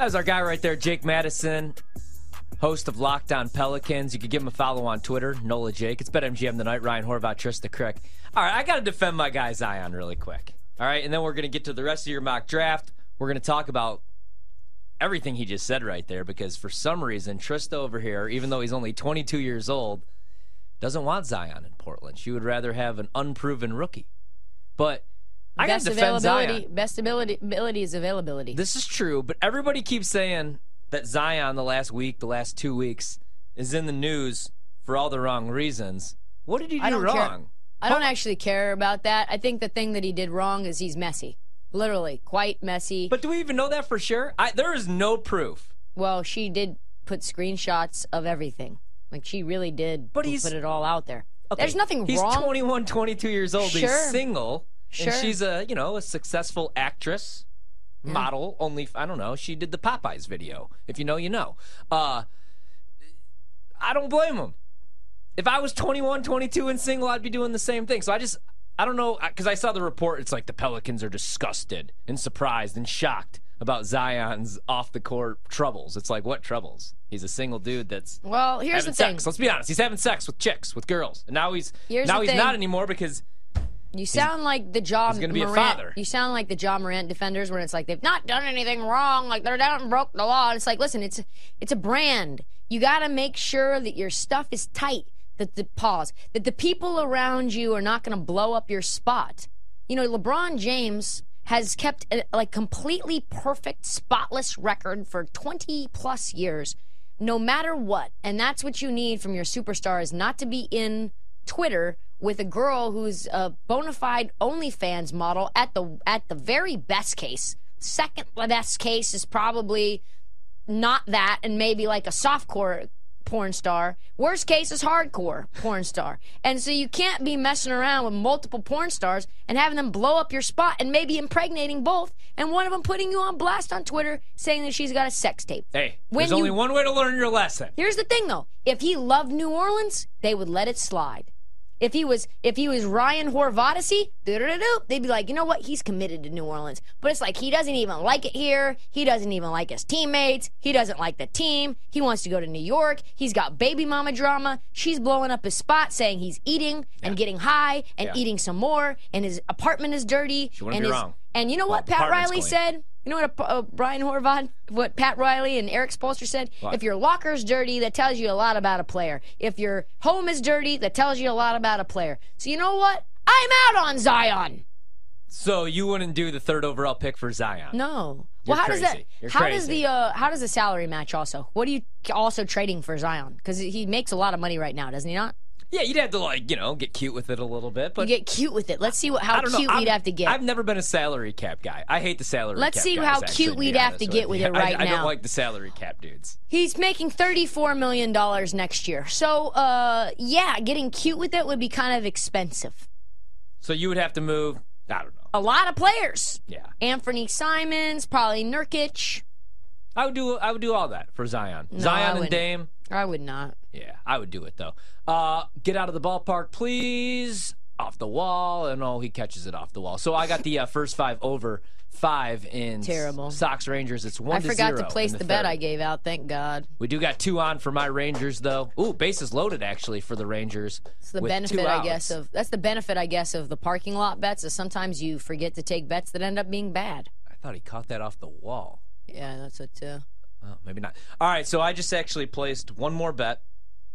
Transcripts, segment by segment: That was our guy right there, Jake Madison, host of Lockdown Pelicans. You can give him a follow on Twitter, Nola Jake. It's BetMGM tonight. Ryan Horvath, Trista Crick. All right, I got to defend my guy Zion really quick. All right, and then we're going to get to the rest of your mock draft. We're going to talk about everything he just said right there, because for some reason, Trista over here, even though he's only 22 years old, doesn't want Zion in Portland. She would rather have an unproven rookie. But I got to defend Zion. Best ability is availability. This is true, but everybody keeps saying that Zion the last week, the last 2 weeks, is in the news for all the wrong reasons. What did he do wrong? I don't actually care about that. I think the thing that he did wrong is he's messy. Literally, quite messy. But do we even know that for sure? There is no proof. Well, she did put screenshots of everything. Like, she really did put it all out there. Okay. There's nothing wrong. He's 21, 22 years old. Sure. He's single. Sure. And she's a successful actress, model, only, I don't know. She did the Popeyes video. If you know, you know. I don't blame him. If I was 21, 22 and single, I'd be doing the same thing. So I don't know, because I saw the report. It's like the Pelicans are disgusted and surprised and shocked about Zion's off-the-court troubles. It's like, what troubles? He's a single dude that's here's the thing. Sex. Let's be honest. He's having sex with chicks, with girls. And now he's not anymore because you sound like the John Morant. He's going to be a father. You sound like the John Morant defenders when it's like they've not done anything wrong. Like they haven't broke the law. And it's like, listen, it's a brand. You got to make sure that your stuff is tight. That the people around you are not going to blow up your spot. You know, LeBron James has kept a completely perfect, spotless record for 20-plus years, no matter what. And that's what you need from your superstar, is not to be in Twitter with a girl who's a bona fide OnlyFans model at the very best case. Second best case is probably not that, and maybe like a softcore porn star. Worst case is hardcore porn star. And so you can't be messing around with multiple porn stars and having them blow up your spot and maybe impregnating both and one of them putting you on blast on Twitter saying that she's got a sex tape. Hey, there's only one way to learn your lesson. Here's the thing though. If he loved New Orleans, they would let it slide. If he was Ryan Horvath-y, they'd be like, you know what? He's committed to New Orleans. But it's like, he doesn't even like it here. He doesn't even like his teammates. He doesn't like the team. He wants to go to New York. He's got baby mama drama. She's blowing up his spot saying he's eating and getting high and eating some more. And his apartment is dirty. She wouldn't be wrong. And you know what Pat Riley said? You know what Brian Horvath, what Pat Riley and Eric Spoelstra said? What? If your locker's dirty, that tells you a lot about a player. If your home is dirty, that tells you a lot about a player. So you know what? I'm out on Zion. So you wouldn't do the third overall pick for Zion? No. You're crazy. How does the salary match also? What are you also trading for Zion? Because he makes a lot of money right now, doesn't he not? Yeah, you'd have to get cute with it a little bit, but you get cute with it. Let's see how cute we'd have to get. I've never been a salary cap guy. I hate the salary cap. Let's see how cute we'd have to get with it right now. I don't like the salary cap dudes. He's making $34 million next year, so getting cute with it would be kind of expensive. So you would have to move, I don't know, a lot of players. Yeah, Anthony Simons, probably Nurkic. I would do all that for Zion. No, Zion and Dame. I would not. Yeah, I would do it, though. Get out of the ballpark, please. Off the wall. And, he catches it off the wall. So I got the first five over five in Sox Rangers. It's 1-0. I forgot to place the bet I gave out, thank God. We do got two on for my Rangers, though. Ooh, bases loaded, actually, for the Rangers. It's the benefit, I guess, that's the benefit, I guess, of the parking lot bets, is sometimes you forget to take bets that end up being bad. I thought he caught that off the wall. Yeah, that's it, too. Oh, maybe not. All right, so I just actually placed one more bet,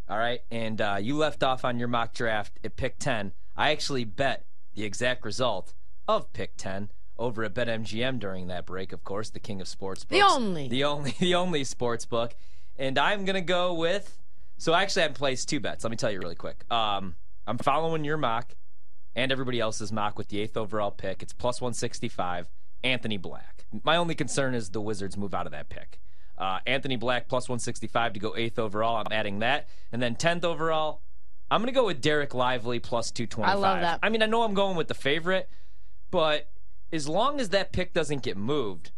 all right, and you left off on your mock draft at pick 10. I actually bet the exact result of pick 10 over at BetMGM during that break, of course, the king of sportsbooks. The only sportsbook. And I'm going to go with – so actually I placed two bets. Let me tell you really quick. I'm following your mock and everybody else's mock with the 8th overall pick. It's plus 165, Anthony Black. My only concern is the Wizards move out of that pick. Anthony Black, plus 165 to go 8th overall. I'm adding that. And then 10th overall, I'm going to go with Derek Lively, plus 225. I love that. I mean, I know I'm going with the favorite, but as long as that pick doesn't get moved,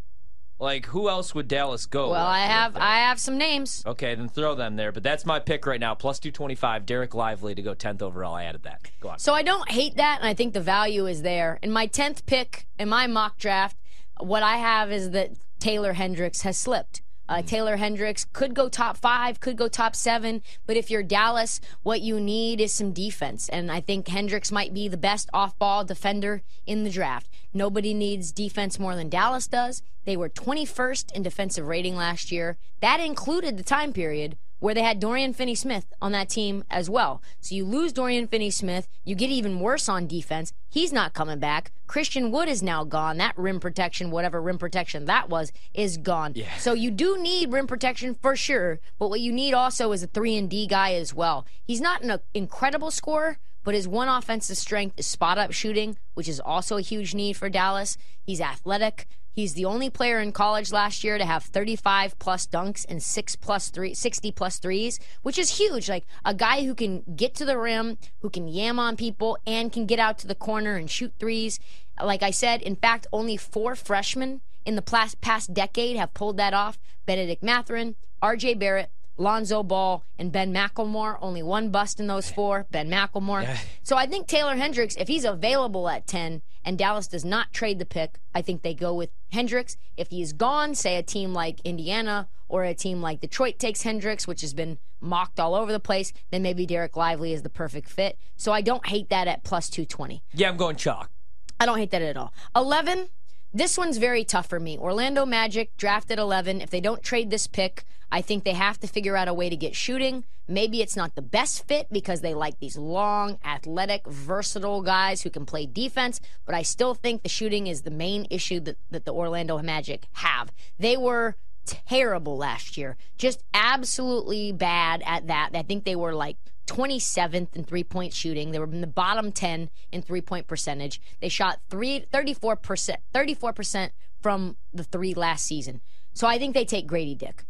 like, who else would Dallas go with? Well, I have some names. Okay, then throw them there. But that's my pick right now, plus 225, Derek Lively to go 10th overall. I added that. Go on. So I don't hate that, and I think the value is there. In my 10th pick in my mock draft, what I have is that Taylor Hendricks has slipped. Taylor Hendricks could go top 5, could go top 7, but if you're Dallas, what you need is some defense, and I think Hendricks might be the best off-ball defender in the draft. Nobody needs defense more than Dallas does. They were 21st in defensive rating last year. That included the time period where they had Dorian Finney-Smith on that team as well. So you lose Dorian Finney-Smith, you get even worse on defense. He's not coming back. Christian Wood is now gone. That rim protection, whatever rim protection that was, is gone. Yeah. So you do need rim protection for sure, but what you need also is a 3-and-D guy as well. He's not an incredible scorer, but his one offensive strength is spot-up shooting, which is also a huge need for Dallas. He's athletic. He's the only player in college last year to have 35-plus dunks and 60-plus threes, which is huge. Like, a guy who can get to the rim, who can yam on people, and can get out to the corner and shoot threes. Like I said, in fact, only 4 freshmen in the past decade have pulled that off. Benedict Mathurin, R.J. Barrett, Lonzo Ball, and Ben McLemore. Only one bust in those 4, Ben McLemore. Yeah. So I think Taylor Hendricks, if he's available at 10, and Dallas does not trade the pick, I think they go with Hendricks. If he is gone, say a team like Indiana or a team like Detroit takes Hendricks, which has been mocked all over the place, then maybe Derek Lively is the perfect fit. So I don't hate that at plus 220. Yeah, I'm going chalk. I don't hate that at all. 11, this one's very tough for me. Orlando Magic drafted 11. If they don't trade this pick, I think they have to figure out a way to get shooting. Maybe it's not the best fit because they like these long, athletic, versatile guys who can play defense, but I still think the shooting is the main issue that the Orlando Magic have. They were terrible last year, just absolutely bad at that. I think they were like 27th in three-point shooting. They were in the bottom 10 in three-point percentage. They shot 34% from the three last season. So I think they take Grady Dick.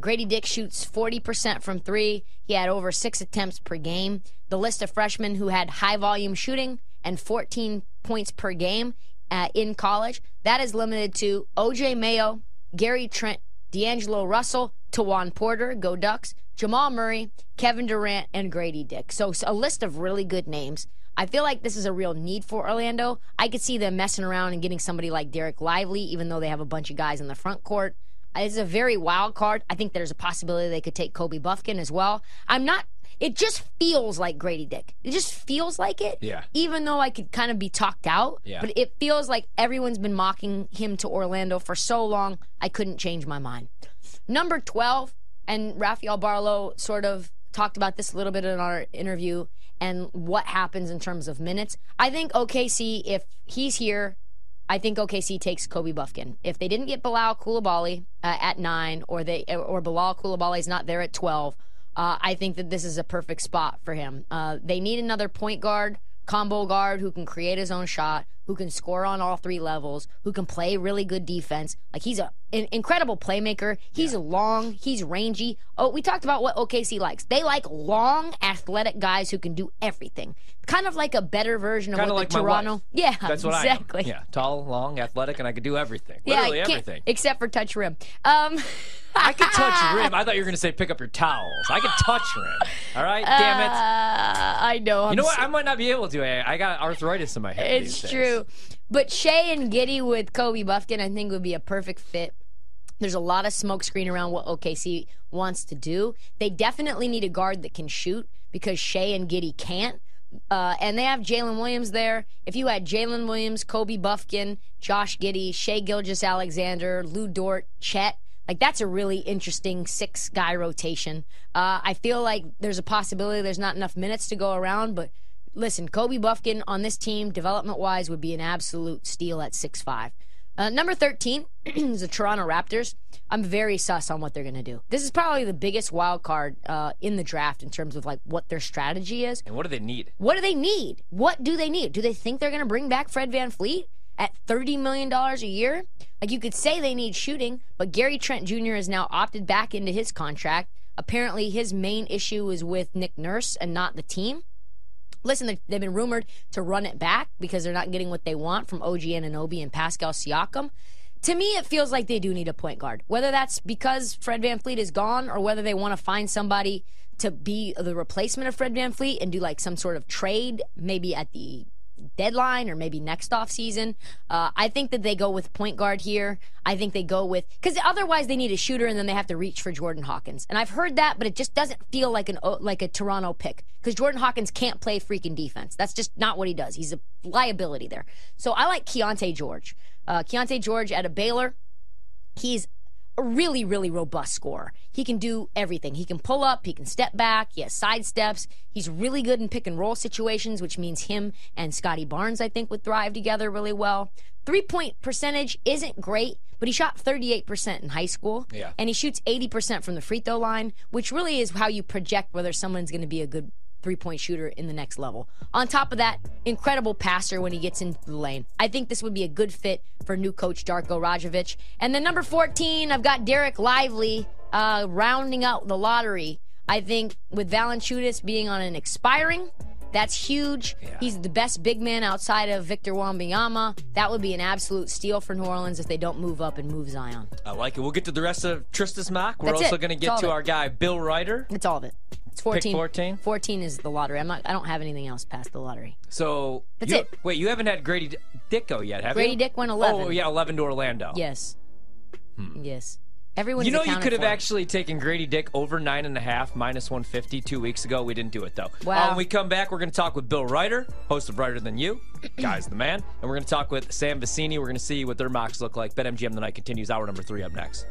Grady Dick shoots 40% from 3. He had over 6 attempts per game. The list of freshmen who had high-volume shooting and 14 points per game in college, that is limited to O.J. Mayo, Gary Trent, D'Angelo Russell, Tawan Porter, go Ducks, Jamal Murray, Kevin Durant, and Grady Dick. So a list of really good names. I feel like this is a real need for Orlando. I could see them messing around and getting somebody like Derek Lively, even though they have a bunch of guys in the front court. It's a very wild card. I think there's a possibility they could take Kobe Bufkin as well. It just feels like Grady Dick. It just feels like it. Yeah. Even though I could kind of be talked out. Yeah. But it feels like everyone's been mocking him to Orlando for so long, I couldn't change my mind. Number 12, and Rafael Barlow sort of talked about this a little bit in our interview and what happens in terms of minutes. I think OKC, if he's here, I think OKC takes Kobe Bufkin. If they didn't get Bilal Coulibaly at 9, or Bilal Coulibaly's not there at 12, I think that this is a perfect spot for him. They need another point guard, combo guard who can create his own shot, who can score on all 3 levels, who can play really good defense. Like, he's an incredible playmaker. He's long. He's rangy. Oh, we talked about what OKC likes. They like long, athletic guys who can do everything. Kind of like a better version of what like Toronto. My wife. Yeah, that's what exactly. I am. Yeah, tall, long, athletic, and I could do everything. Literally everything except for touch rim. I could touch rim. I thought you were going to say pick up your towels. I could touch rim. All right, damn it. I know. You know what? I might not be able to. I got arthritis in my head. It's true. But Shai and Giddey with Kobe Bufkin, I think, would be a perfect fit. There's a lot of smokescreen around what OKC wants to do. They definitely need a guard that can shoot because Shai and Giddey can't. And they have Jalen Williams there. If you had Jalen Williams, Kobe Bufkin, Josh Giddey, Shai Gilgeous-Alexander, Lou Dort, Chet, like, that's a really interesting 6-guy rotation. I feel like there's a possibility there's not enough minutes to go around, but listen, Kobe Bufkin on this team, development-wise, would be an absolute steal at 6'5". Number 13 is the Toronto Raptors. I'm very sus on what they're going to do. This is probably the biggest wild card in the draft in terms of, like, what their strategy is. And what do they need? What do they need? What do they need? Do they think they're going to bring back Fred Van Fleet at $30 million a year? Like, you could say they need shooting, but Gary Trent Jr. has now opted back into his contract. Apparently, his main issue is with Nick Nurse and not the team. Listen, they've been rumored to run it back because they're not getting what they want from OG Anunoby and Pascal Siakam. To me, it feels like they do need a point guard, whether that's because Fred VanVleet is gone or whether they want to find somebody to be the replacement of Fred VanVleet and do, like, some sort of trade, maybe at the deadline or maybe next offseason. I think that they go with point guard here. I think they go with, because otherwise they need a shooter and then they have to reach for Jordan Hawkins. And I've heard that, but it just doesn't feel like a Toronto pick because Jordan Hawkins can't play freaking defense. That's just not what he does. He's a liability there. So I like Keontae George. Keontae George out of Baylor, he's a really, really robust scorer. He can do everything. He can pull up. He can step back. He has side steps. He's really good in pick and roll situations, which means him and Scotty Barnes, I think, would thrive together really well. 3-point percentage isn't great, but he shot 38% in high school. Yeah. And he shoots 80% from the free throw line, which really is how you project whether someone's going to be a good three-point shooter in the next level. On top of that, incredible passer when he gets into the lane. I think this would be a good fit for new coach Darko Rajovic. And then number 14, I've got Derek Lively rounding out the lottery. I think with Valanciunas being on an expiring, that's huge. Yeah. He's the best big man outside of Victor Wembanyama. That would be an absolute steal for New Orleans if they don't move up and move Zion. I like it. We'll get to the rest of Trista's mock. We're also going to get to our guy, Bill Ryder. That's all of it. It's 14. Pick 14? 14 is the lottery. I don't have anything else past the lottery. So that's it. Wait, you haven't had Grady Dick go yet, have you? Grady Dick went 11. Oh, yeah, 11 to Orlando. Yes. Yes. Everyone's accounted for. You could have actually taken Grady Dick over 9.5 minus 150 2 weeks ago. We didn't do it, though. Wow. When we come back, we're going to talk with Bill Ryder, host of Ryder Than You, Guy's the Man. And we're going to talk with Sam Vecini. We're going to see what their mocks look like. BetMGM The Night continues. Hour number 3 up next.